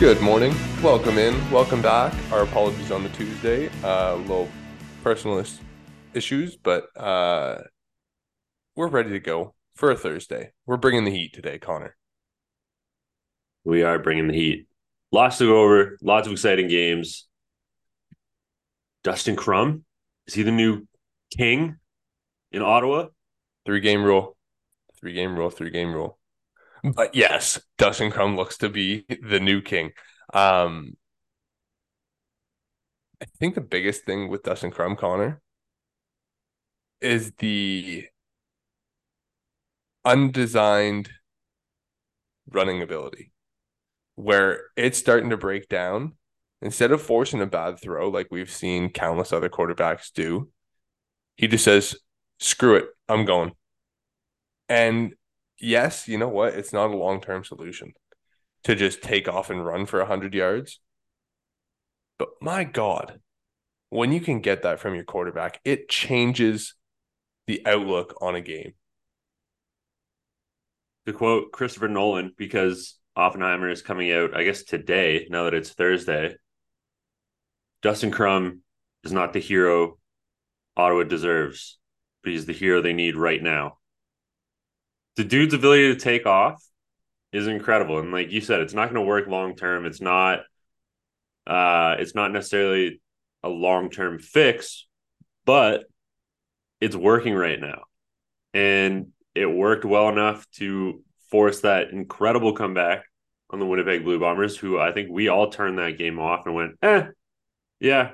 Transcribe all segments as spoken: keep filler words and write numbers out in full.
Good morning. Welcome in. Welcome back. Our apologies on the Tuesday. Uh, a little personal issues, but uh, we're ready to go for a Thursday. We're bringing the heat today, Connor. We are bringing the heat. Lots to go over. Lots of exciting games. Dustin Crum. Is he the new king in Ottawa? Three game rule. Three game rule. Three game rule. But yes, Dustin Crum looks to be the new king. Um, I think the biggest thing with Dustin Crum, Connor, is the undesigned running ability, where it's starting to break down. Instead of forcing a bad throw like we've seen countless other quarterbacks do, he just says, screw it, I'm going. And yes, you know what? It's not a long-term solution to just take off and run for one hundred yards. But my God, when you can get that from your quarterback, it changes the outlook on a game. To quote Christopher Nolan, because Oppenheimer is coming out, I guess, today, now that it's Thursday, Dustin Crum is not the hero Ottawa deserves, but he's the hero they need right now. The dude's ability to take off is incredible. And like you said, it's not going to work long-term. It's not uh, it's not necessarily a long-term fix, but it's working right now. And it worked well enough to force that incredible comeback on the Winnipeg Blue Bombers, who I think we all turned that game off and went, eh, yeah,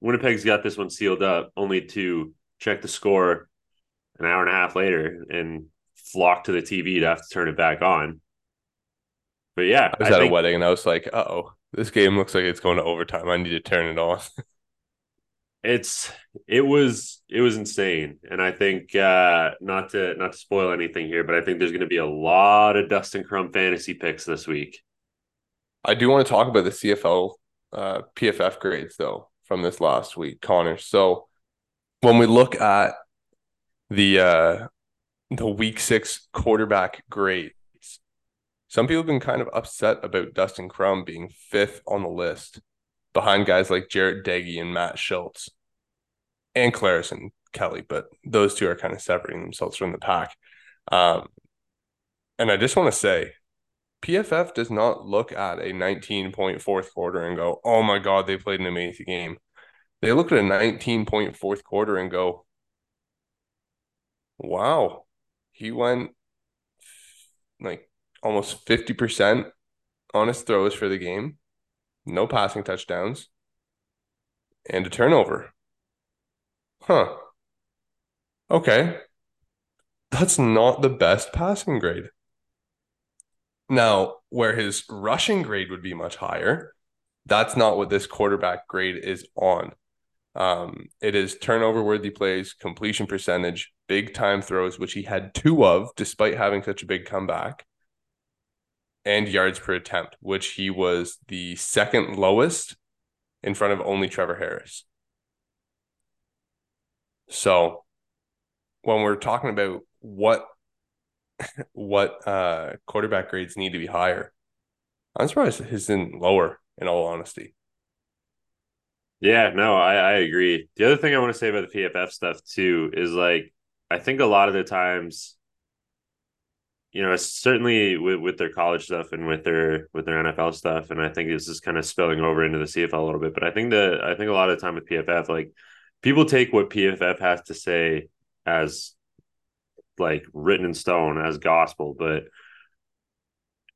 Winnipeg's got this one sealed up, only to check the score an hour and a half later and flock to the T V to have to turn it back on. But yeah, I was I at think, a wedding and I was like, uh-oh, this game looks like it's going to overtime. I need to turn it off. it's it was it was insane. And I think uh not to not to spoil anything here, but I think there's going to be a lot of Dustin Crum fantasy picks this week. I do want to talk about the C F L uh P F F grades though from this last week, Connor. So when we look at the uh the week six quarterback grades, some people have been kind of upset about Dustin Crum being fifth on the list behind guys like Jarret Doege and Matt Shiltz and Clarison Kelly, but those two are kind of separating themselves from the pack. Um, and I just want to say, P F F does not look at a nineteen point fourth quarter and go, oh my God, they played an amazing game. They look at a nineteen point fourth quarter and go, wow. He went like almost fifty percent on his throws for the game. No passing touchdowns. And a turnover. Huh. Okay. That's not the best passing grade. Now, where his rushing grade would be much higher, that's not what this quarterback grade is on. Um, it is turnover-worthy plays, completion percentage, big-time throws, which he had two of despite having such a big comeback, and yards per attempt, which he was the second lowest in front of only Trevor Harris. So when we're talking about what what uh, quarterback grades need to be higher, I'm surprised his isn't lower, in all honesty. Yeah, no, I, I agree. The other thing I want to say about the P F F stuff, too, is, like, I think a lot of the times, you know, certainly with, with their college stuff and with their with their N F L stuff, and I think this is kind of spilling over into the C F L a little bit, but I think the I think a lot of the time with P F F, like, people take what P F F has to say as, like, written in stone, as gospel, but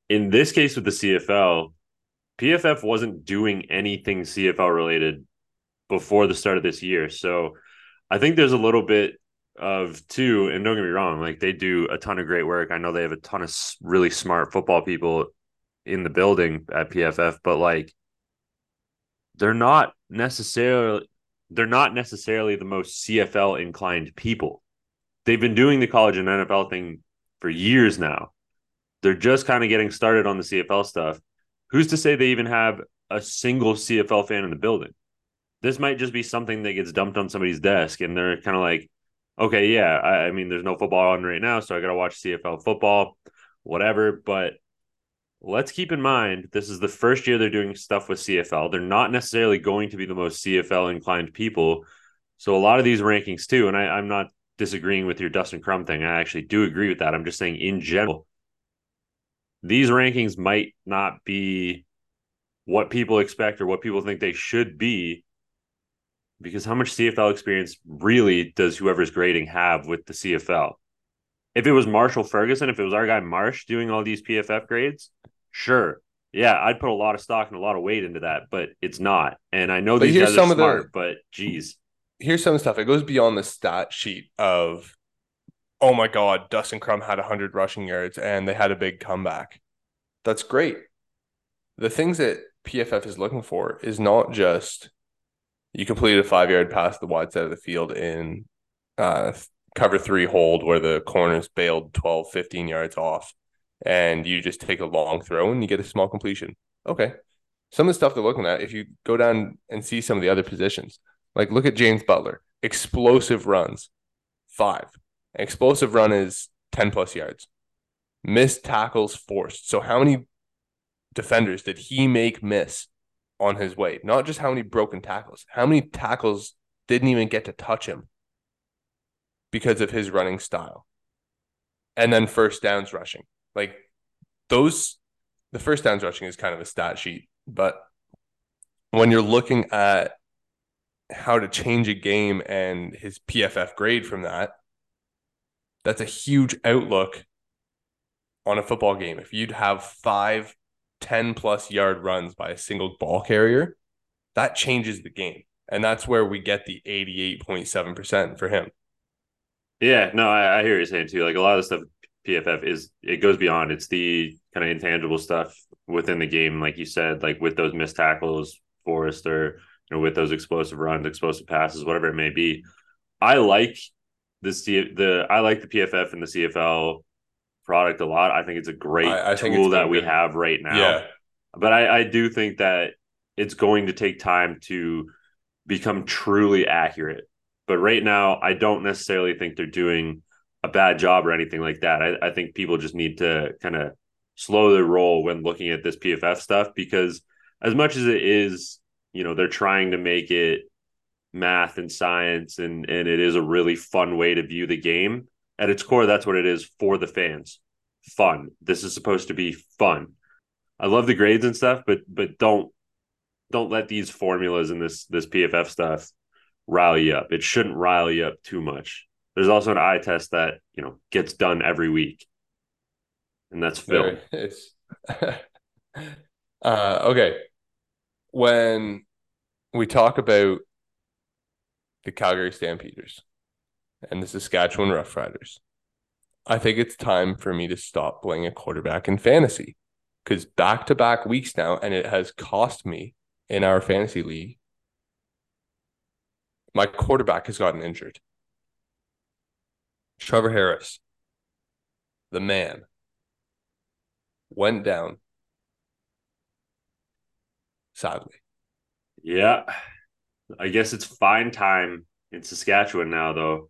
in this case with the C F L, P F F wasn't doing anything C F L-related before the start of this year. So I think there's a little bit of two, and don't get me wrong, like they do a ton of great work. I know they have a ton of really smart football people in the building at P F F, but like they're not necessarily they're not necessarily the most C F L inclined people. They've been doing the college and N F L thing for years now. They're just kind of getting started on the C F L stuff. Who's to say they even have a single C F L fan in the building? This might just be something that gets dumped on somebody's desk, and they're kind of like, okay, yeah, I, I mean, there's no football on right now, so I got to watch C F L football, whatever. But let's keep in mind, this is the first year they're doing stuff with C F L. They're not necessarily going to be the most C F L-inclined people. So a lot of these rankings, too, and I, I'm not disagreeing with your Dustin Crum thing. I actually do agree with that. I'm just saying in general, these rankings might not be what people expect or what people think they should be, because how much C F L experience really does whoever's grading have with the C F L? If it was Marshall Ferguson, if it was our guy Marsh doing all these P F F grades, sure. Yeah, I'd put a lot of stock and a lot of weight into that, but it's not. And I know but these guys some are smart, their, but geez. Here's some stuff. It goes beyond the stat sheet of, oh my God, Dustin Crum had one hundred rushing yards and they had a big comeback. That's great. The things that P F F is looking for is not just you completed a five-yard pass to the wide side of the field in uh, cover three hold where the corners bailed twelve, fifteen yards off, and you just take a long throw and you get a small completion. Okay. Some of the stuff they're looking at, if you go down and see some of the other positions, like look at James Butler, explosive runs, five. An explosive run is ten plus yards. Missed tackles forced. So how many defenders did he make miss on his way? Not just how many broken tackles. How many tackles didn't even get to touch him because of his running style? And then first downs rushing. Like those, the first downs rushing is kind of a stat sheet, but when you're looking at how to change a game and his P F F grade from that, that's a huge outlook on a football game. If you'd have five ten plus yard runs by a single ball carrier, that changes the game. And that's where we get the eighty-eight point seven percent for him. Yeah, no, I, I hear what you're saying too. Like a lot of the stuff P F F is, it goes beyond. It's the kind of intangible stuff within the game. Like you said, like with those missed tackles, Forrest, or you know, with those explosive runs, explosive passes, whatever it may be. I like the C, the I like the P F F and the C F L product a lot. I think it's a great I, I tool that we good. have right now. Yeah. But I, I do think that it's going to take time to become truly accurate. But right now, I don't necessarily think they're doing a bad job or anything like that. I, I think people just need to kind of slow their roll when looking at this P F F stuff, because as much as it is, you know, they're trying to make it math and science, and, and it is a really fun way to view the game. At its core, that's what it is for the fans. Fun. This is supposed to be fun. I love the grades and stuff, but but don't don't let these formulas and this this P F F stuff rile you up. It shouldn't rile you up too much. There's also an eye test that, you know, gets done every week, and that's film. uh, okay, when we talk about the Calgary Stampeders and the Saskatchewan Roughriders, I think it's time for me to stop playing a quarterback in fantasy, because back-to-back weeks now, and it has cost me in our fantasy league, my quarterback has gotten injured. Trevor Harris, the man, went down, sadly. Yeah. I guess it's fine time in Saskatchewan now, though.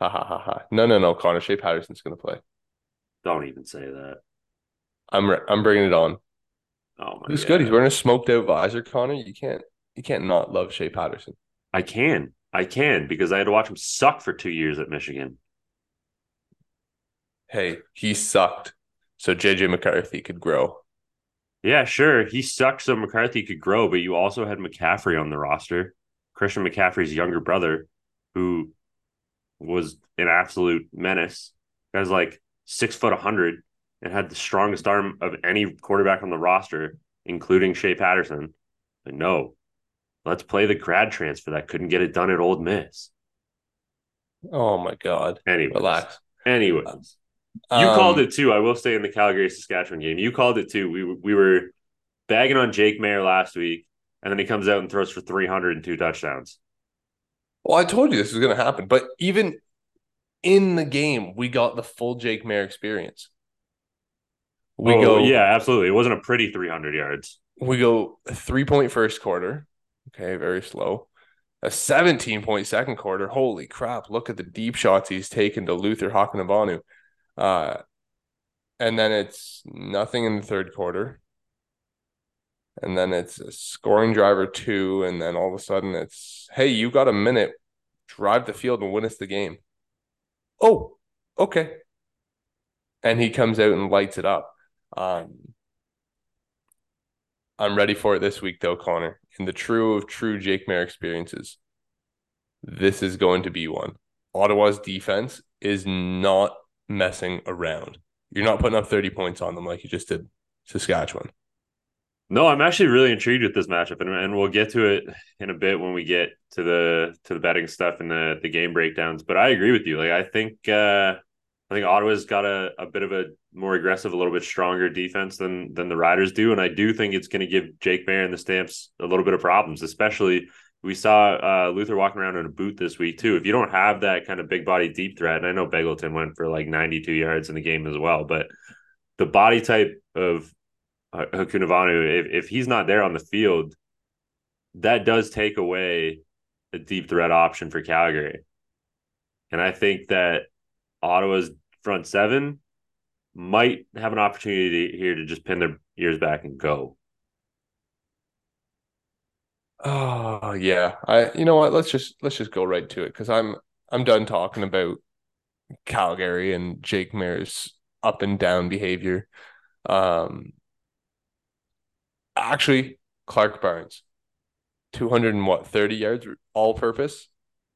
Ha ha ha ha! No, no, no, Connor. Shea Patterson's going to play. Don't even say that. I'm re- I'm bringing it on. Oh my! He's good. He's wearing a smoked out visor, Connor. You can't you can't not love Shea Patterson. I can, I can, because I had to watch him suck for two years at Michigan. Hey, he sucked, so J J McCarthy could grow. Yeah, sure, he sucked, so McCarthy could grow. But you also had McCaffrey on the roster, Christian McCaffrey's younger brother, who was an absolute menace. He was like six foot a hundred and had the strongest arm of any quarterback on the roster, including Shea Patterson. But no, let's play the grad transfer that couldn't get it done at Ole Miss. Oh my God! Anyways, relax. Anyways, um, you called it too. I will say, in the Calgary Saskatchewan game, you called it too. We we were bagging on Jake Maier last week, and then he comes out and throws for three hundred and two touchdowns. Well, I told you this was going to happen, but even in the game, we got the full Jake Maier experience. We oh, go, yeah, absolutely. It wasn't a pretty three hundred yards. We go three-point first quarter. Okay, very slow. A seventeen-point second quarter. Holy crap, look at the deep shots he's taken to Luther Hakan. Uh, And then it's nothing in the third quarter. And then it's a scoring drive or two. And then all of a sudden it's, hey, you got a minute. Drive the field and win us the game. Oh, okay. And he comes out and lights it up. Um, I'm ready for it this week, though, Connor. In the true of true Jake Maier experiences, this is going to be one. Ottawa's defense is not messing around. You're not putting up thirty points on them like you just did Saskatchewan. No, I'm actually really intrigued with this matchup, and, and we'll get to it in a bit when we get to the to the betting stuff and the, the game breakdowns. But I agree with you. Like I think uh, I think Ottawa's got a, a bit of a more aggressive, a little bit stronger defense than than the Riders do, and I do think it's going to give Jake Maier and the Stamps a little bit of problems. Especially we saw uh, Luther walking around in a boot this week too. If you don't have that kind of big body deep threat, and I know Beggleton went for like ninety-two yards in the game as well, but the body type of Hakunivanu, if, if he's not there on the field, that does take away the deep threat option for Calgary. And I think that Ottawa's front seven might have an opportunity here to just pin their ears back and go. Oh yeah. I you know what? Let's just let's just go right to it, because I'm I'm done talking about Calgary and Jake Maier's up and down behavior. Um Actually, Clark Barnes, two hundred and what, thirty yards all-purpose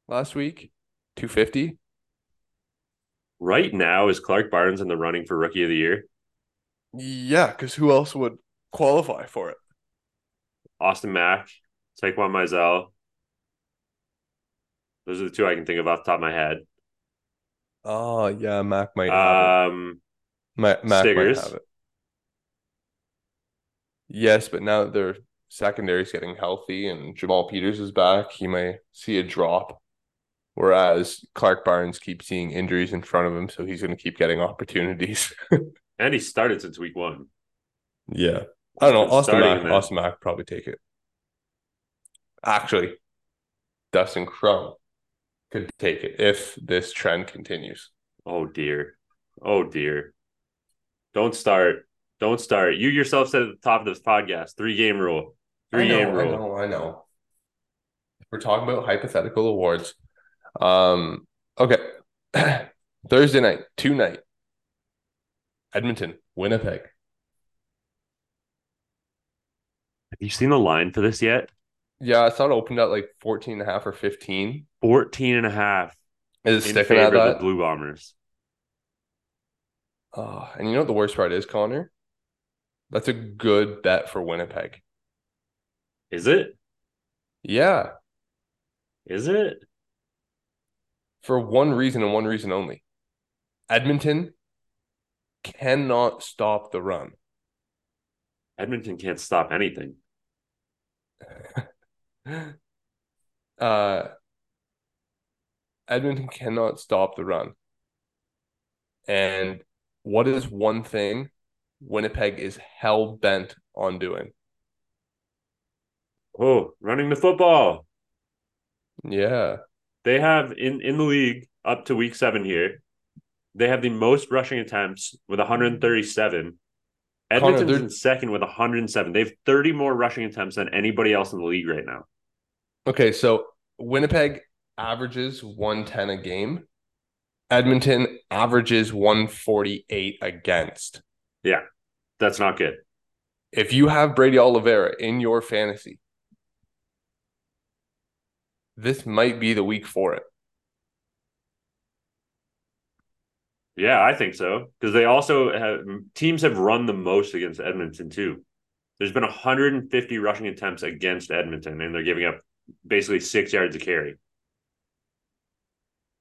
last week, two fifty. Right now, is Clark Barnes in the running for Rookie of the Year? Yeah, because who else would qualify for it? Austin Mack, Tyquan Mizzell. Those are the two I can think of off the top of my head. Oh, yeah, Mack might have um, it. Mack, Mack might have it. Yes, but now that their secondary is getting healthy and Jamal Peters is back, he may see a drop, whereas Clark Barnes keeps seeing injuries in front of him, so he's going to keep getting opportunities. And he started since week one. Yeah. I don't know. Austin Mack, Austin Mack would probably take it. Actually, Dustin Crum could take it if this trend continues. Oh, dear. Oh, dear. Don't start. Don't start. You yourself said at the top of this podcast, three-game rule. Three-game rule. I know, I know. We're talking about hypothetical awards. Um, okay. Thursday night, two night. Edmonton, Winnipeg. Have you seen the line for this yet? Yeah, I saw it opened at like fourteen and a half or fifteen. fourteen and a half. Is it sticking at that? In favor of the Blue Bombers. Oh, and you know what the worst part is, Connor? That's a good bet for Winnipeg. Is it? Yeah. Is it? For one reason and one reason only. Edmonton cannot stop the run. Edmonton can't stop anything. uh, Edmonton cannot stop the run. And what is one thing Winnipeg is hell-bent on doing? Oh, running the football. Yeah. They have, in, in the league, up to week seven here, they have the most rushing attempts with one hundred thirty-seven. Edmonton's Connor, in second with one hundred seven. They have thirty more rushing attempts than anybody else in the league right now. Okay, so Winnipeg averages one ten a game. Edmonton averages one forty-eight against. Yeah, that's not good. If you have Brady Oliveira in your fantasy, this might be the week for it. Yeah, I think so. Because they also have teams have run the most against Edmonton too. There's been one hundred fifty rushing attempts against Edmonton, and they're giving up basically six yards a carry.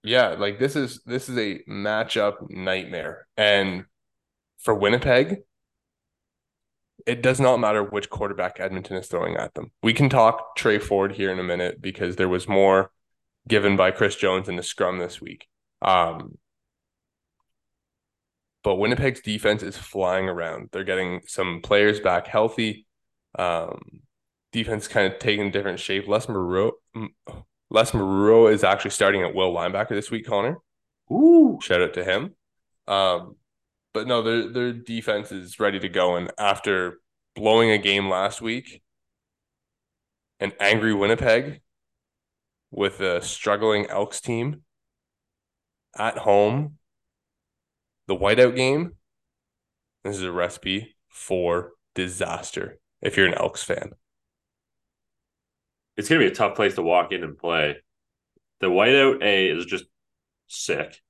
Yeah, like this is this is a matchup nightmare. And for Winnipeg, it does not matter which quarterback Edmonton is throwing at them. We can talk Trey Ford here in a minute because there was more given by Chris Jones in the scrum this week. Um, but Winnipeg's defense is flying around. They're getting some players back healthy. Um, defense kind of taking a different shape. Les Moreau... Les Moreau is actually starting at will linebacker this week, Connor. Ooh. Shout out to him. Um, but no, their their defense is ready to go. And after blowing a game last week, an angry Winnipeg with a struggling Elks team at home, the whiteout game, this is a recipe for disaster if you're an Elks fan. It's going to be a tough place to walk in and play. The whiteout A is just sick.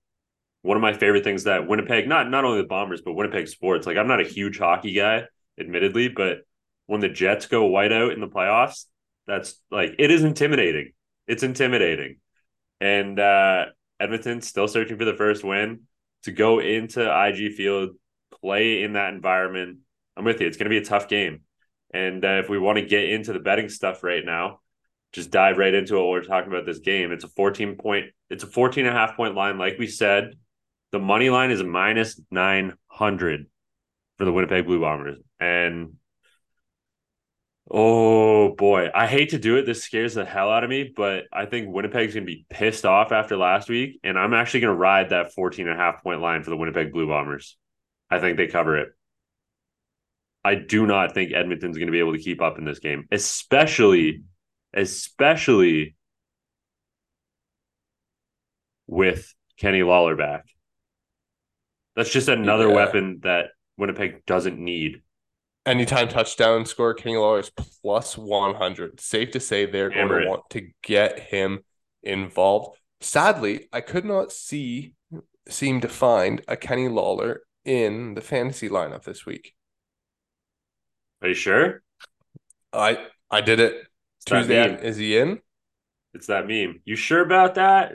One of my favorite things that Winnipeg, not, not only the Bombers, but Winnipeg sports, like I'm not a huge hockey guy, admittedly, but when the Jets go whiteout in the playoffs, that's like, it is intimidating. It's intimidating. And uh, Edmonton's still searching for the first win. To go into I G Field, play in that environment, I'm with you. It's going to be a tough game. And uh, if we want to get into the betting stuff right now, just dive right into it. We're talking about this game. It's a fourteen point, it's a fourteen and a half point line. Like we said, the money line is minus nine hundred for the Winnipeg Blue Bombers. And oh boy, I hate to do it. This scares the hell out of me, but I think Winnipeg's going to be pissed off after last week. And I'm actually going to ride that fourteen and a half point line for the Winnipeg Blue Bombers. I think they cover it. I do not think Edmonton's going to be able to keep up in this game, especially. Especially with Kenny Lawler back. That's just another yeah. weapon that Winnipeg doesn't need. Anytime touchdown score, Kenny Lawler is plus one hundred. Safe to say they're Hammer going to it. want to get him involved. Sadly, I could not see seem to find a Kenny Lawler in the fantasy lineup this week. Are you sure? I I did it. Tuesday, is he in? It's that meme. You sure about that?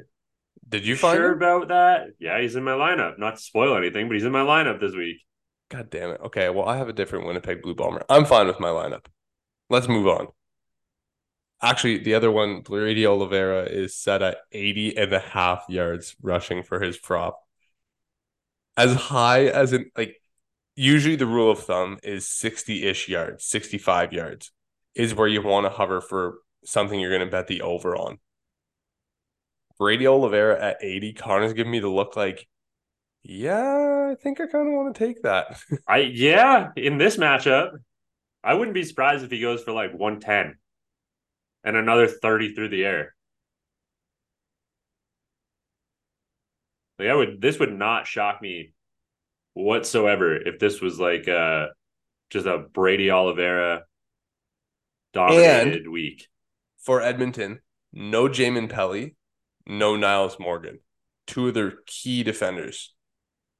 Did you find sure him? about that? Yeah, he's in my lineup. Not to spoil anything, but he's in my lineup this week. God damn it. Okay, well, I have a different Winnipeg Blue Bomber. I'm fine with my lineup. Let's move on. Actually, the other one, Brady Oliveira, is set at eighty and a half yards rushing for his prop. As high as an, like, usually the rule of thumb is sixty-ish yards, sixty-five yards. Is where you want to hover for something you're going to bet the over on. Brady Oliveira at eighty, Connor's giving me the look like, yeah, I think I kind of want to take that. I Yeah, in this matchup, I wouldn't be surprised if he goes for like one ten and another thirty through the air. Like I would, this would not shock me whatsoever if this was like uh, just a Brady Oliveira dominated and week. For Edmonton, no Jamin Pelly, no Niles Morgan. Two of their key defenders.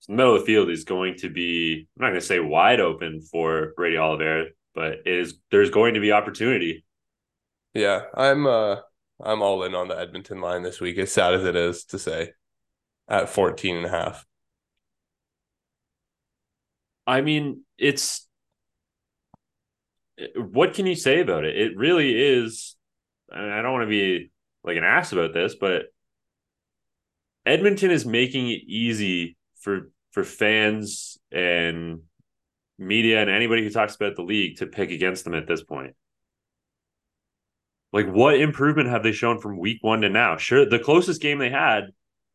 So the middle of the field is going to be, I'm not going to say wide open for Brady Oliveira, but it is, there's going to be opportunity. Yeah, I'm uh, I'm all in on the Edmonton line this week, as sad as it is to say, at fourteen and a half. I mean, it's... What can you say about it? It really is, and I don't want to be like an ass about this, but Edmonton is making it easy for for fans and media and anybody who talks about the league to pick against them at this point. Like, what improvement have they shown from week one to now? Sure, the closest game they had,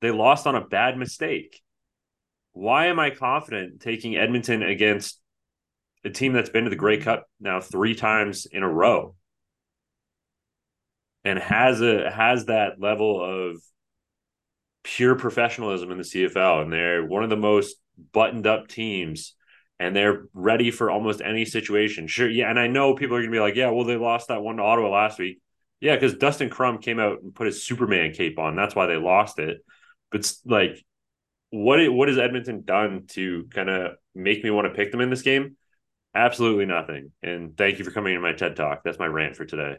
they lost on a bad mistake. Why am I confident taking Edmonton against a team that's been to the Grey Cup now three times in a row and has a has that level of pure professionalism in the C F L, and they're one of the most buttoned up teams, and they're ready for almost any situation. Sure, yeah, and I know people are going to be like, yeah, well, they lost that one to Ottawa last week. Yeah, because Dustin Crum came out and put his Superman cape on. That's why they lost it. But like, what what has Edmonton done to kind of make me want to pick them in this game? Absolutely nothing. And thank you for coming to my TED Talk. That's my rant for today.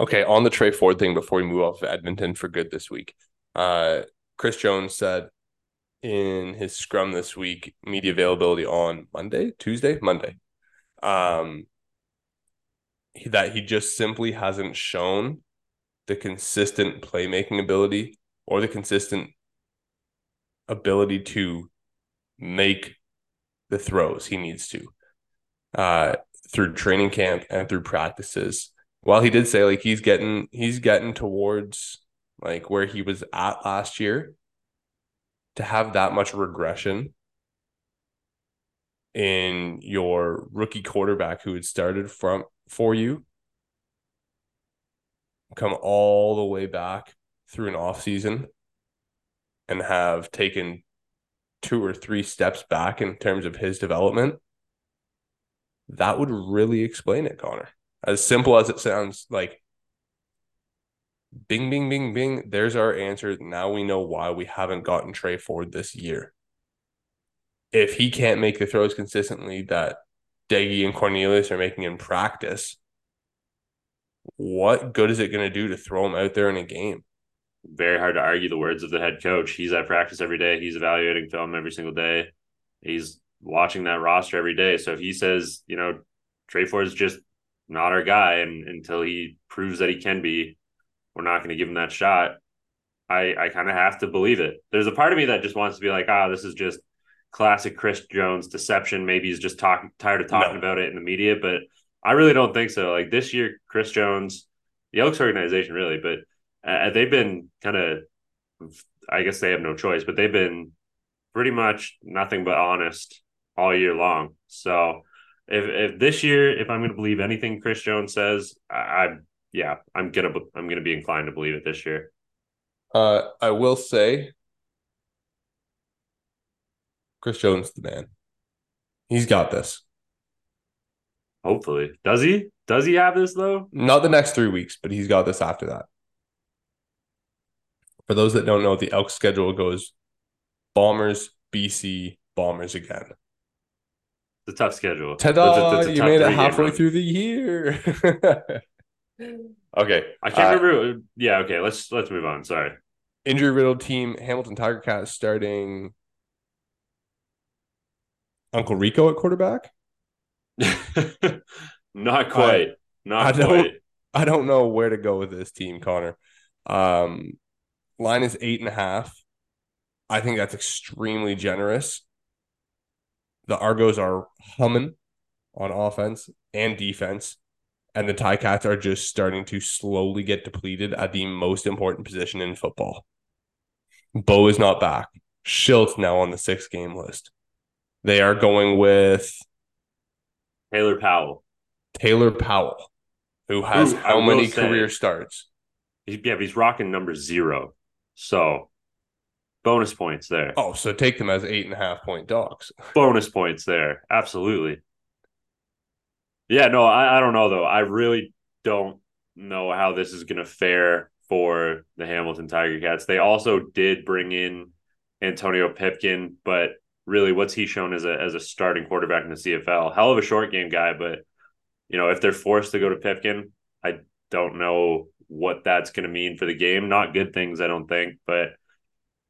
Okay, on the Trey Ford thing before we move off of Edmonton for good this week. Uh, Chris Jones said in his scrum this week, media availability on Monday, Tuesday, Monday, um, that he just simply hasn't shown the consistent playmaking ability or the consistent ability to make the throws he needs to. Uh, through training camp and through practices. While he did say like he's getting he's getting towards like where he was at last year, to have that much regression in your rookie quarterback who had started from for you, come all the way back through an offseason and have taken two or three steps back in terms of his development, that would really explain it, Connor. As simple as it sounds, like, bing, bing, bing, bing, there's our answer. Now we know why we haven't gotten Trey Ford this year. If he can't make the throws consistently that Doege and Cornelius are making in practice, what good is it going to do to throw him out there in a game? Very hard to argue the words of the head coach. He's at practice every day. He's evaluating film every single day. He's watching that roster every day. So if he says, you know, Trey Ford's just not our guy, and until he proves that he can be, we're not going to give him that shot, I, I kind of have to believe it. There's a part of me that just wants to be like, ah, this is just classic Chris Jones deception. Maybe he's just talk, tired of talking no. about it in the media, but I really don't think so. Like, this year, Chris Jones, the Elks organization really, but uh, they've been kind of, I guess they have no choice, but they've been pretty much nothing but honest all year long. So if, if this year, if I'm going to believe anything Chris Jones says, I, I yeah, I'm going to, I'm going to be inclined to believe it this year. Uh, I will say, Chris Jones, the man. He's got this. Hopefully. Does he? Does he have this, though? Not the next three weeks, but he's got this after that. For those that don't know, the Elks schedule goes Bombers, B C, Bombers again. It's a tough schedule. Ta-da! It's a, it's a you made it halfway through the year. Okay. I can't uh, remember. Yeah, okay. Let's, let's move on. Sorry. Injury-riddled team, Hamilton Tiger Cats starting Uncle Rico at quarterback? Not quite. I, Not I quite. Don't, I don't know where to go with this team, Connor. Um, line is eight and a half. I think that's extremely generous. The Argos are humming on offense and defense, and the Ticats are just starting to slowly get depleted at the most important position in football. Bo is not back. Shiltz now on the sixth game list. They are going with Taylor Powell. Taylor Powell, who has Ooh, how many say, career starts? Yeah, but he's rocking number zero. So bonus points there. Oh, so take them as eight and a half point dogs. Bonus points there. Absolutely. Yeah, no, I, I don't know, though. I really don't know how this is going to fare for the Hamilton Tiger Cats. They also did bring in Antonio Pipkin, but really, what's he shown as a as a starting quarterback in the C F L? Hell of a short game guy, but, you know, if they're forced to go to Pipkin, I don't know what that's going to mean for the game. Not good things, I don't think. But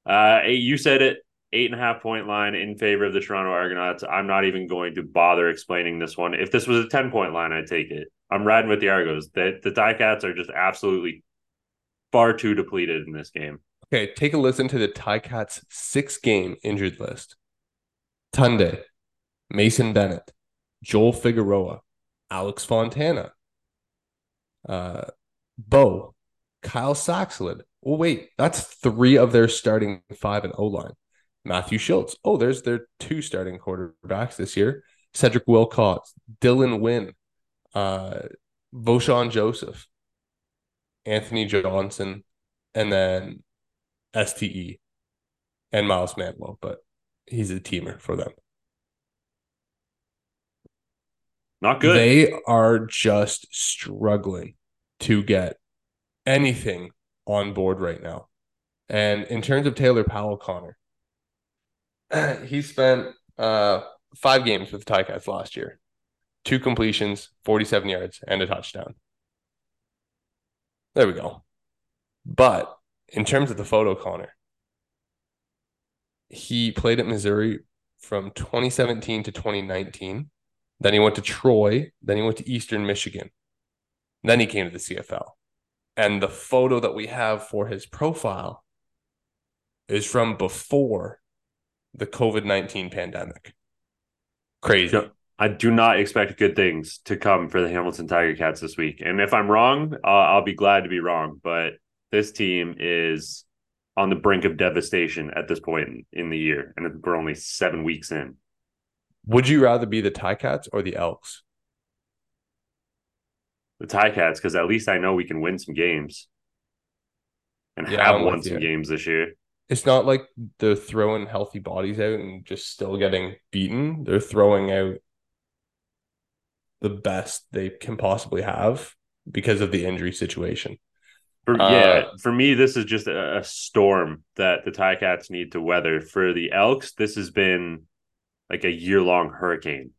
uh, you said it, eight and a half point line in favor of the Toronto Argonauts. I'm not even going to bother explaining this one. If this was a ten point line, I'd take it. I'm riding with the Argos. The, the Ticats are just absolutely far too depleted in this game. Okay, take a listen to the Ticats' six-game injured list. Tunde, Mason Bennett, Joel Figueroa, Alex Fontana, uh, Bo, Kyle Saxlid. Oh, wait, that's three of their starting five and O-line. Matthew Shiltz. Oh, there's their two starting quarterbacks this year. Cedric Wilcox, Dylan Wynn, uh, Voshawn Joseph, Anthony Johnson, and then S T E and Miles Manuel, but he's a teamer for them. Not good. They are just struggling to get anything on board right now. And in terms of Taylor Powell, Connor, he spent uh, five games with the Ticats last year. Two completions, forty-seven yards, and a touchdown. There we go. But in terms of the photo, Connor, he played at Missouri from twenty seventeen to twenty nineteen. Then he went to Troy. Then he went to Eastern Michigan. Then he came to the C F L. And the photo that we have for his profile is from before the COVID nineteen pandemic. Crazy. I do not expect good things to come for the Hamilton Tiger Cats this week. And if I'm wrong, uh, I'll be glad to be wrong. But this team is on the brink of devastation at this point in the year, and we're only seven weeks in. Would you rather be the Ticats or the Elks? The Ticats, because at least I know we can win some games. And yeah, have won some it. games this year. It's not like they're throwing healthy bodies out and just still getting beaten. They're throwing out the best they can possibly have because of the injury situation. For, uh, yeah, for me, this is just a, a storm that the Ticats need to weather. For the Elks, this has been like a year-long hurricane,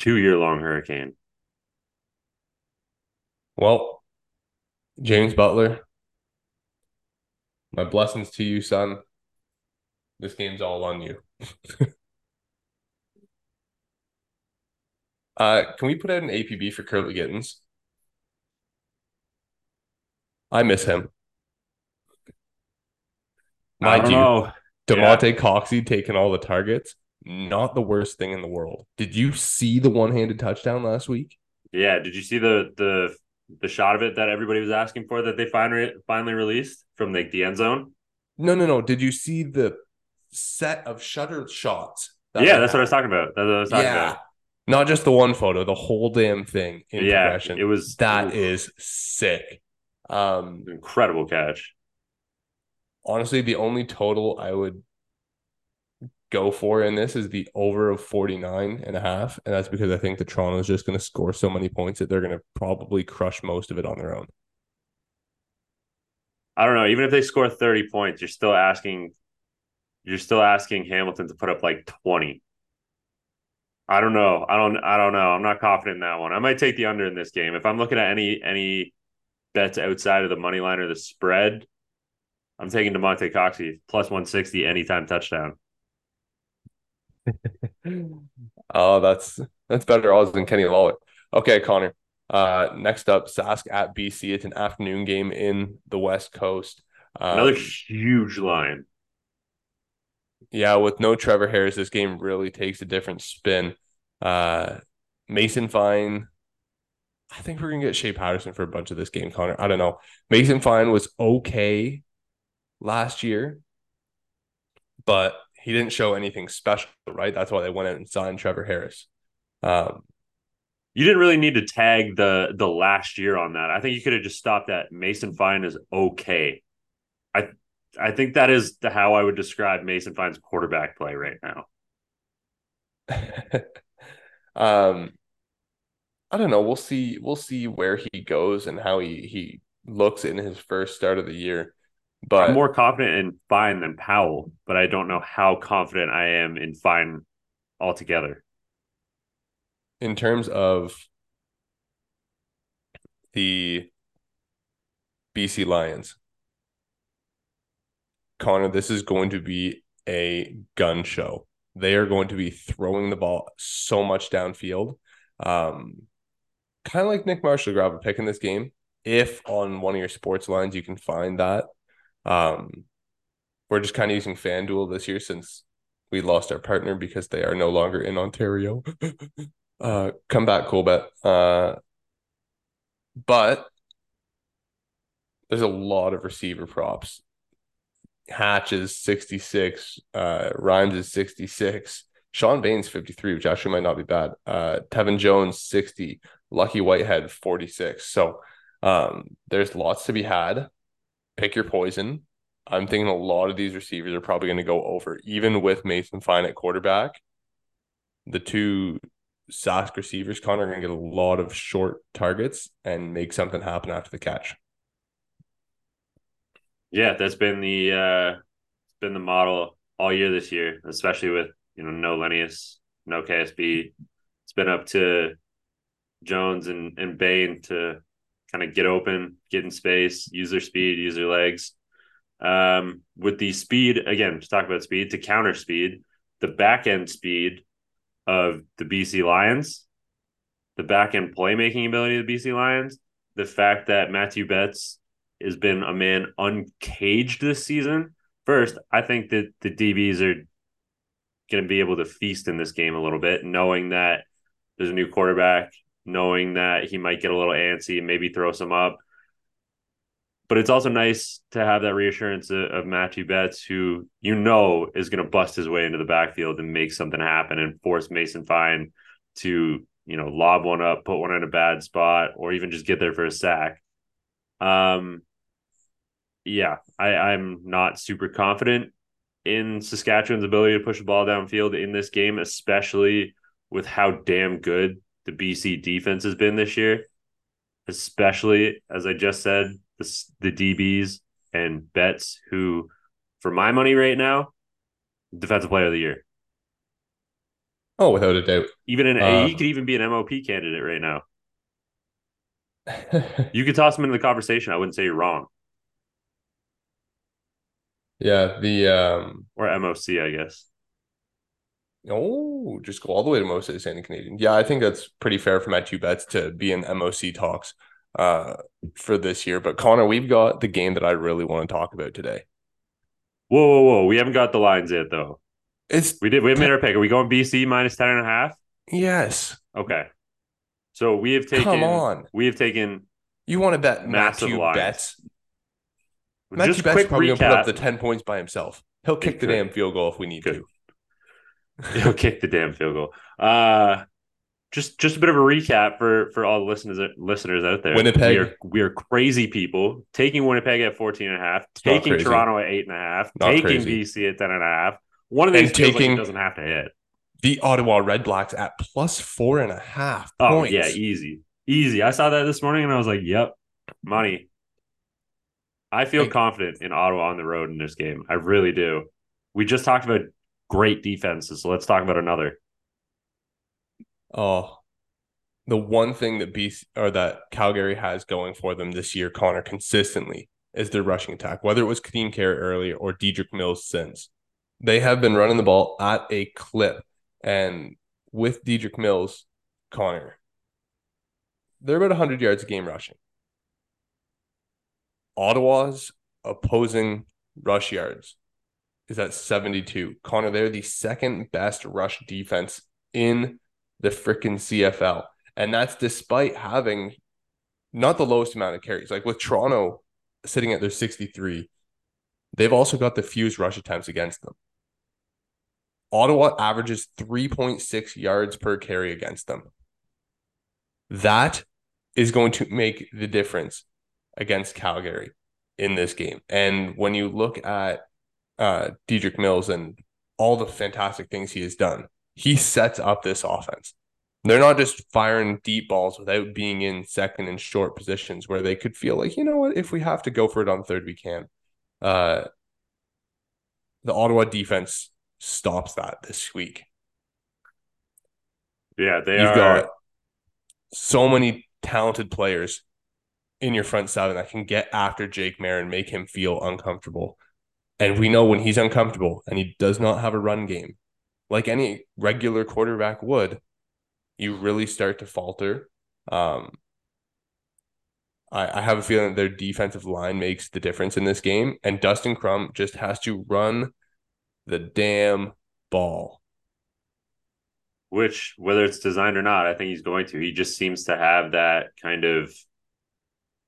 two-year-long hurricane. Well, James Butler, my blessings to you, son. This game's all on you. Uh, can we put out an A P B for Curly Gittens? I miss him. Mind you, Demonte yeah. Coxie taking all the targets. Not the worst thing in the world. Did you see the one-handed touchdown last week? Yeah. Did you see the the the shot of it that everybody was asking for that they finally finally released from like the, the end zone? No, no, no. Did you see the set of shutter shots? That yeah, that's what I was talking about. That's what I was talking yeah. about. Not just the one photo, the whole damn thing. In yeah, progression. It was. That ooh. is sick. Um, incredible catch. Honestly, the only total I would go for in this is the over of forty-nine and a half, and that's because I think the Toronto is just going to score so many points that they're going to probably crush most of it on their own. I don't know. Even if they score thirty points, you're still asking, you're still asking Hamilton to put up like twenty. I don't know. I don't. I don't know. I'm not confident in that one. I might take the under in this game. If I'm looking at any any bets outside of the money line or the spread, I'm taking Demonte Coxie plus one sixty anytime touchdown. Oh, that's that's better odds than Kenny Lawler. Okay, Connor. Uh, next up, Sask at B C. It's an afternoon game in the West Coast. Um, Another huge line. Yeah, with no Trevor Harris, this game really takes a different spin. Uh, Mason Fine, I think we're going to get Shea Patterson for a bunch of this game, Connor. I don't know. Mason Fine was okay last year, but he didn't show anything special, right? That's why they went out and signed Trevor Harris. Um, you didn't really need to tag the the last year on that. I think you could have just stopped at Mason Fine is okay. I I think that is the, how I would describe Mason Fine's quarterback play right now. um, I don't know. We'll see. We'll see where he goes and how he, he looks in his first start of the year. But I'm more confident in Fine than Powell, but I don't know how confident I am in Fine altogether. In terms of the B C Lions, Connor, this is going to be a gun show. They are going to be throwing the ball so much downfield. Um, kind of like Nick Marshall grab a pick in this game. If on one of your sports lines you can find that. Um, we're just kind of using FanDuel this year since we lost our partner because they are no longer in Ontario. uh, come back, cool bet. Uh, but there's a lot of receiver props. Hatch is sixty-six. Uh, Rhymes is sixty-six. Sean Bain's fifty-three, which actually might not be bad. Uh, Tevin Jones, sixty. Lucky Whitehead, forty-six. So um, there's lots to be had. Pick your poison. I'm thinking a lot of these receivers are probably going to go over, even with Mason Fine at quarterback. The two Sask receivers, Connor, are going to get a lot of short targets and make something happen after the catch. Yeah, that's been the uh, it's been the model all year this year, especially with you know no Lennius, no K S B. It's been up to Jones and, and Bain to kind of get open, get in space, use their speed, use their legs. Um, with the speed, again, to talk about speed, to counter speed, the back-end speed of the B C Lions, the back-end playmaking ability of the B C Lions, the fact that Matthew Betts has been a man uncaged this season. First, I think that the D Bs are going to be able to feast in this game a little bit, knowing that there's a new quarterback, knowing that he might get a little antsy and maybe throw some up. But it's also nice to have that reassurance of, of Matthew Betts, who you know is going to bust his way into the backfield and make something happen and force Mason Fine to, you know, lob one up, put one in a bad spot, or even just get there for a sack. Um, yeah, I, I'm not super confident in Saskatchewan's ability to push the ball downfield in this game, especially with how damn good the B C defense has been this year, especially, as I just said, the, the D Bs and Betts, who, for my money right now, defensive player of the year. Oh, without a doubt. Even an uh, he could even be an M O P candidate right now. You could toss him into the conversation. I wouldn't say you're wrong. Yeah, the um or M O C, I guess. Oh, just go all the way to most of the Standing Canadian. Yeah, I think that's pretty fair for Matthew Betts to be in M O C talks uh for this year. But Connor, we've got the game that I really want to talk about today. Whoa, whoa, whoa. We haven't got the lines yet though. It's we did we haven't made our pick. Are we going B C minus ten and a half? Yes. Okay. So we have taken Come on. we have taken You want to bet Matthew lines. Betts? Matthew Just Betts quick probably recap. Gonna put up the ten points by himself. He'll kick the damn field goal if we need Good. to. He'll kick the damn field goal. Uh, just, just a bit of a recap for, for all the listeners listeners out there. Winnipeg, we are, we are crazy people taking Winnipeg at fourteen and a half, it's taking Toronto at eight and a half, not taking crazy. B C at ten and a half. One of these and taking like doesn't have to hit. The Ottawa Redblacks at plus four and a half. Oh points. yeah, easy, easy. I saw that this morning and I was like, "Yep, money." I feel confident in Ottawa on the road in this game. I really do. We just talked about great defenses, so let's talk about another. Oh, the one thing that B C, or that Calgary has going for them this year, Connor, consistently, is their rushing attack. Whether it was Kadeem Carey earlier or Dedrick Mills since, they have been running the ball at a clip. And with Dedrick Mills, Connor, they're about one hundred yards a game rushing. Ottawa's opposing rush yards is at seventy-two. Connor, they're the second best rush defense in the freaking C F L. And that's despite having not the lowest amount of carries. Like with Toronto sitting at their sixty-three, they've also got the fewest rush attempts against them. Ottawa averages three point six yards per carry against them. That is going to make the difference against Calgary in this game. And when you look at uh, Dedrick Mills and all the fantastic things he has done, he sets up this offense. They're not just firing deep balls without being in second and short positions where they could feel like, you know what, if we have to go for it on third, we can. Uh, the Ottawa defense stops that this week. Yeah, they You've are. Got so many talented players in your front seven that can get after Jake Maier and make him feel uncomfortable. And we know when he's uncomfortable and he does not have a run game, like any regular quarterback would, you really start to falter. Um, I, I have a feeling that their defensive line makes the difference in this game. And Dustin Crum just has to run the damn ball. Which, whether it's designed or not, I think he's going to. He just seems to have that kind of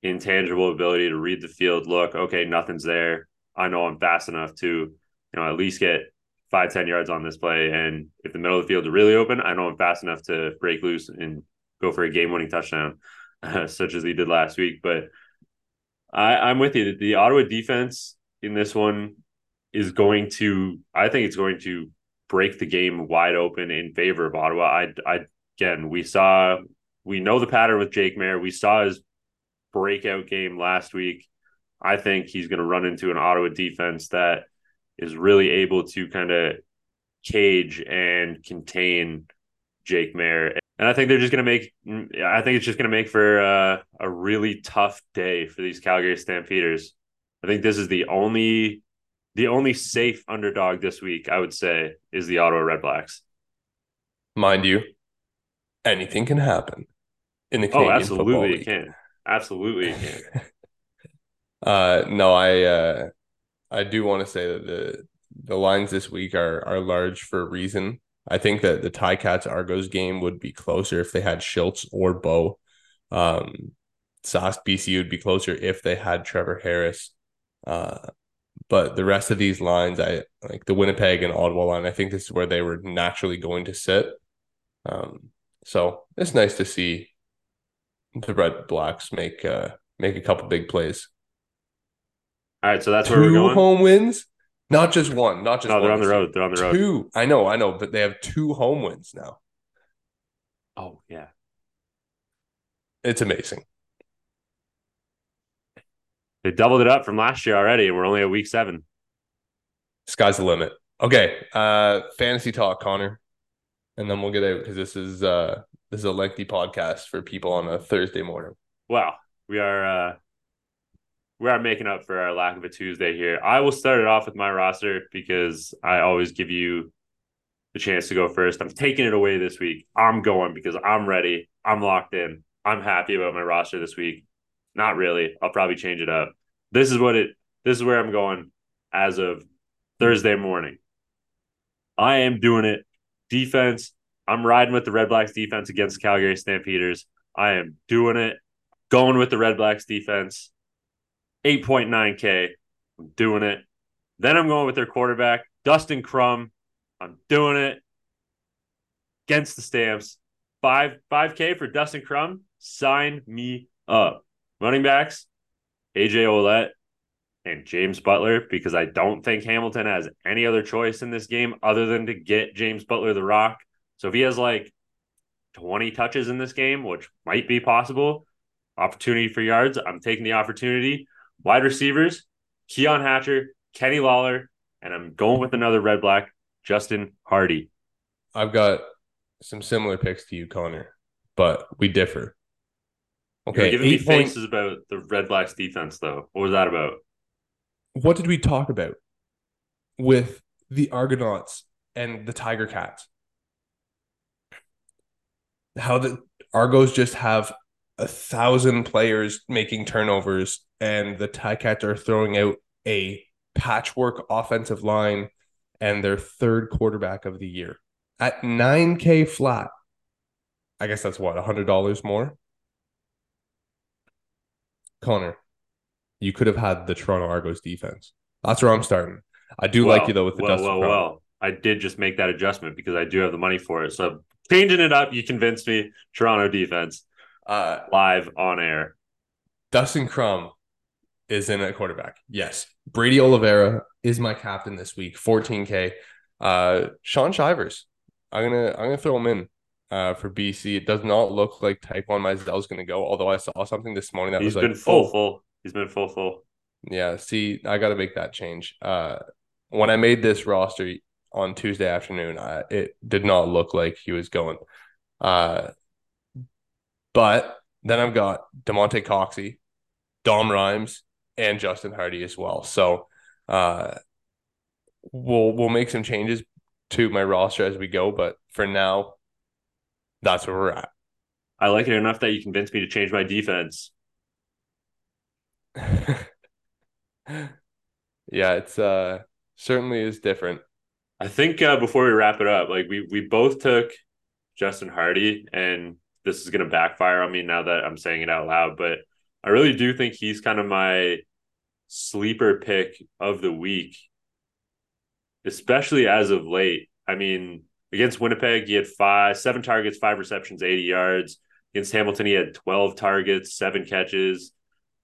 intangible ability to read the field, look, okay, nothing's there. I know I'm fast enough to, you know, at least get five, ten yards on this play. And if the middle of the field is really open, I know I'm fast enough to break loose and go for a game-winning touchdown, uh, such as he did last week. But I, I'm with you. The Ottawa defense in this one is going to, I think it's going to break the game wide open in favor of Ottawa. I, I again, we saw, we know the pattern with Jake Maier. We saw his breakout game last week. I think he's going to run into an Ottawa defense that is really able to kind of cage and contain Jake Maier. And I think they're just going to make, I think it's just going to make for uh, a really tough day for these Calgary Stampeders. I think this is the only, the only safe underdog this week, I would say, is the Ottawa Redblacks. Mind you, anything can happen in the Canadian oh, absolutely football league. It can. Absolutely. uh, no, I uh, I do want to say that the the lines this week are are large for a reason. I think that the Ticats Argos game would be closer if they had Shiltz or Bowe. Um, Sask B C would be closer if they had Trevor Harris. Uh, but the rest of these lines, I like the Winnipeg and Ottawa line, I think this is where they were naturally going to sit. Um, so it's nice to see the Red Blacks make uh, make a couple big plays. All right, so that's where Two we're going. Two home wins, not just one, not just. No, one. They're on the road. They're on the road. Two. I know, I know, but they have two home wins now. Oh yeah, it's amazing. They doubled it up from last year already. We're only at week seven. Sky's the limit. Okay, uh, fantasy talk, Connor, and then we'll get out because this is uh, this is a lengthy podcast for people on a Thursday morning. Wow, we are. Uh... We are making up for our lack of a Tuesday here. I will start it off with my roster because I always give you the chance to go first. I'm taking it away this week. I'm going because I'm ready. I'm locked in. I'm happy about my roster this week. Not really. I'll probably change it up. This is what it. This is where I'm going as of Thursday morning. I am doing it. Defense. I'm riding with the Red Blacks defense against Calgary Stampeders. I am doing it. Going with the Red Blacks defense. eight point nine K. I'm doing it. Then I'm going with their quarterback, Dustin Crum. I'm doing it. Against the Stamps. five, five K for Dustin Crum. Sign me up. Running backs, A J Ouellette and James Butler, because I don't think Hamilton has any other choice in this game other than to get James Butler the rock. So if he has like twenty touches in this game, which might be possible, opportunity for yards, I'm taking the opportunity. Wide receivers, Keon Hatcher, Kenny Lawler, and I'm going with another Red Black, Justin Hardy. I've got some similar picks to you, Connor, but we differ. Okay, you're giving me faces about the Red Blacks defense, though. What was that about? What did we talk about with the Argonauts and the Tiger Cats? How the Argos just have a thousand players making turnovers, and the Ticats are throwing out a patchwork offensive line and their third quarterback of the year. At nine K flat, I guess that's what, one hundred dollars more? Connor, you could have had the Toronto Argos defense. That's where I'm starting. I do well, like you, though, with the well, Dustin Well, well, well. I did just make that adjustment because I do have the money for it. So changing it up, you convinced me. Toronto defense uh, live on air. Dustin Crum is in at quarterback. Yes. Brady Oliveira is my captain this week. fourteen K. Uh, Sean Shivers. I'm gonna I'm gonna throw him in uh, for B C. It does not look like Tyquan Mizzell is gonna go. Although I saw something this morning that he's was been like full, oh. full. He's been full, full. Yeah. See, I got to make that change. Uh, when I made this roster on Tuesday afternoon, I, it did not look like he was going. Uh, but. Then I've got Demonte Coxie, Dom Rhymes, and Justin Hardy as well. So uh, we'll we'll make some changes to my roster as we go, but for now, that's where we're at. I like it enough that you convinced me to change my defense. Yeah, it's uh, certainly is different. I think uh, before we wrap it up, like we we both took Justin Hardy, and this is going to backfire on me now that I'm saying it out loud, but I really do think he's kind of my sleeper pick of the week, especially as of late. I mean, against Winnipeg, he had five, seven targets, five receptions, eighty yards. Against Hamilton, he had twelve targets, seven catches.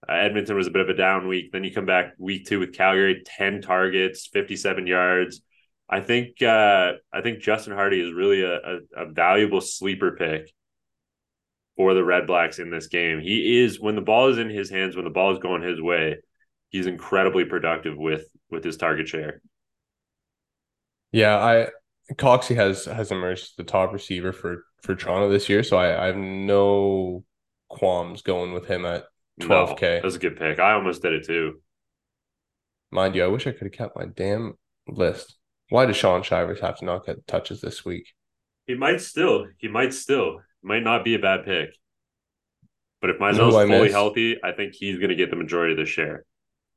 Uh, Edmonton was a bit of a down week. Then you come back week two with Calgary, ten targets, fifty-seven yards. I think uh, I think Justin Hardy is really a, a, a valuable sleeper pick for the Red Blacks in this game. He is, when the ball is in his hands, when the ball is going his way, he's incredibly productive with with his target share. Yeah, I Coxie has has emerged as the top receiver for for Toronto this year, so I, I have no qualms going with him at twelve K. No, that's a good pick. I almost did it too. Mind you, I wish I could have kept my damn list. Why does Sean Shivers have to not get touches this week? He might still. He might still. Might not be a bad pick. But if Mizell's fully miss? healthy, I think he's going to get the majority of the share.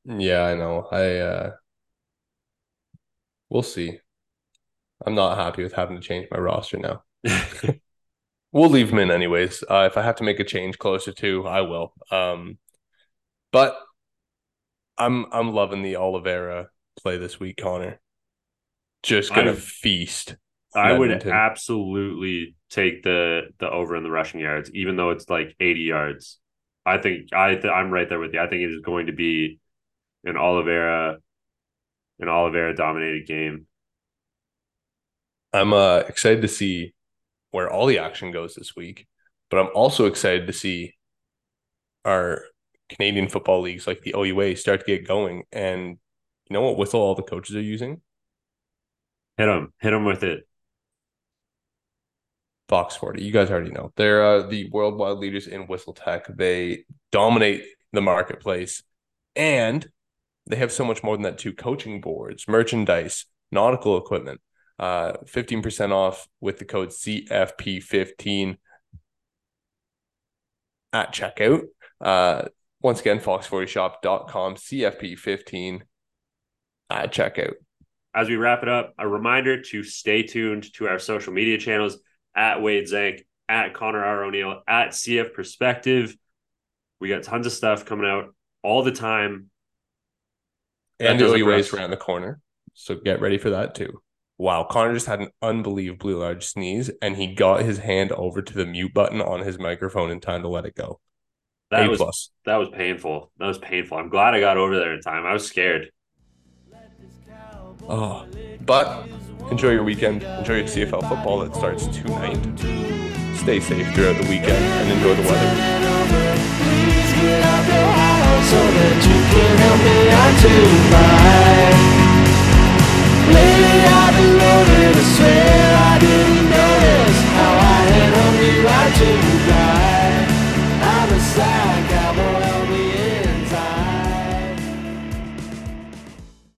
Yeah, I know. I uh, We'll see. I'm not happy with having to change my roster now. We'll leave him in anyways. Uh, if I have to make a change closer to, I will. Um, but I'm I'm loving the Oliveira play this week, Connor. Just gonna I've, feast. I Edmonton. would absolutely take the the over in the rushing yards, even though it's like eighty yards. I think I th- I'm right there with you. I think it is going to be an Oliveira an Oliveira dominated game. I'm uh, excited to see where all the action goes this week, but I'm also excited to see our Canadian football leagues like the O U A start to get going. And you know what whistle all the coaches are using? Hit them. Hit them with it. Fox forty. You guys already know. They're uh, the worldwide leaders in whistle tech. They dominate the marketplace. And they have so much more than that, too. Coaching boards, merchandise, nautical equipment. Uh, fifteen percent off with the code C F P fifteen at checkout. Uh, once again, fox forty shop dot com, C F P fifteen at checkout. As we wrap it up, a reminder to stay tuned to our social media channels at Wade Zank, at Connor R. O'Neill, at C F Perspective. We got tons of stuff coming out all the time. And there's always around the corner, so get ready for that, too. Wow, Connor just had an unbelievably large sneeze, and he got his hand over to the mute button on his microphone in time to let it go. That A plus. was that was painful. That was painful. I'm glad I got over there in time. I was scared. Oh, but enjoy your weekend. Enjoy your C F L football that starts tonight. Stay safe throughout the weekend and enjoy the weather. Lately I've been loaded, I swear I didn't notice how I had only right to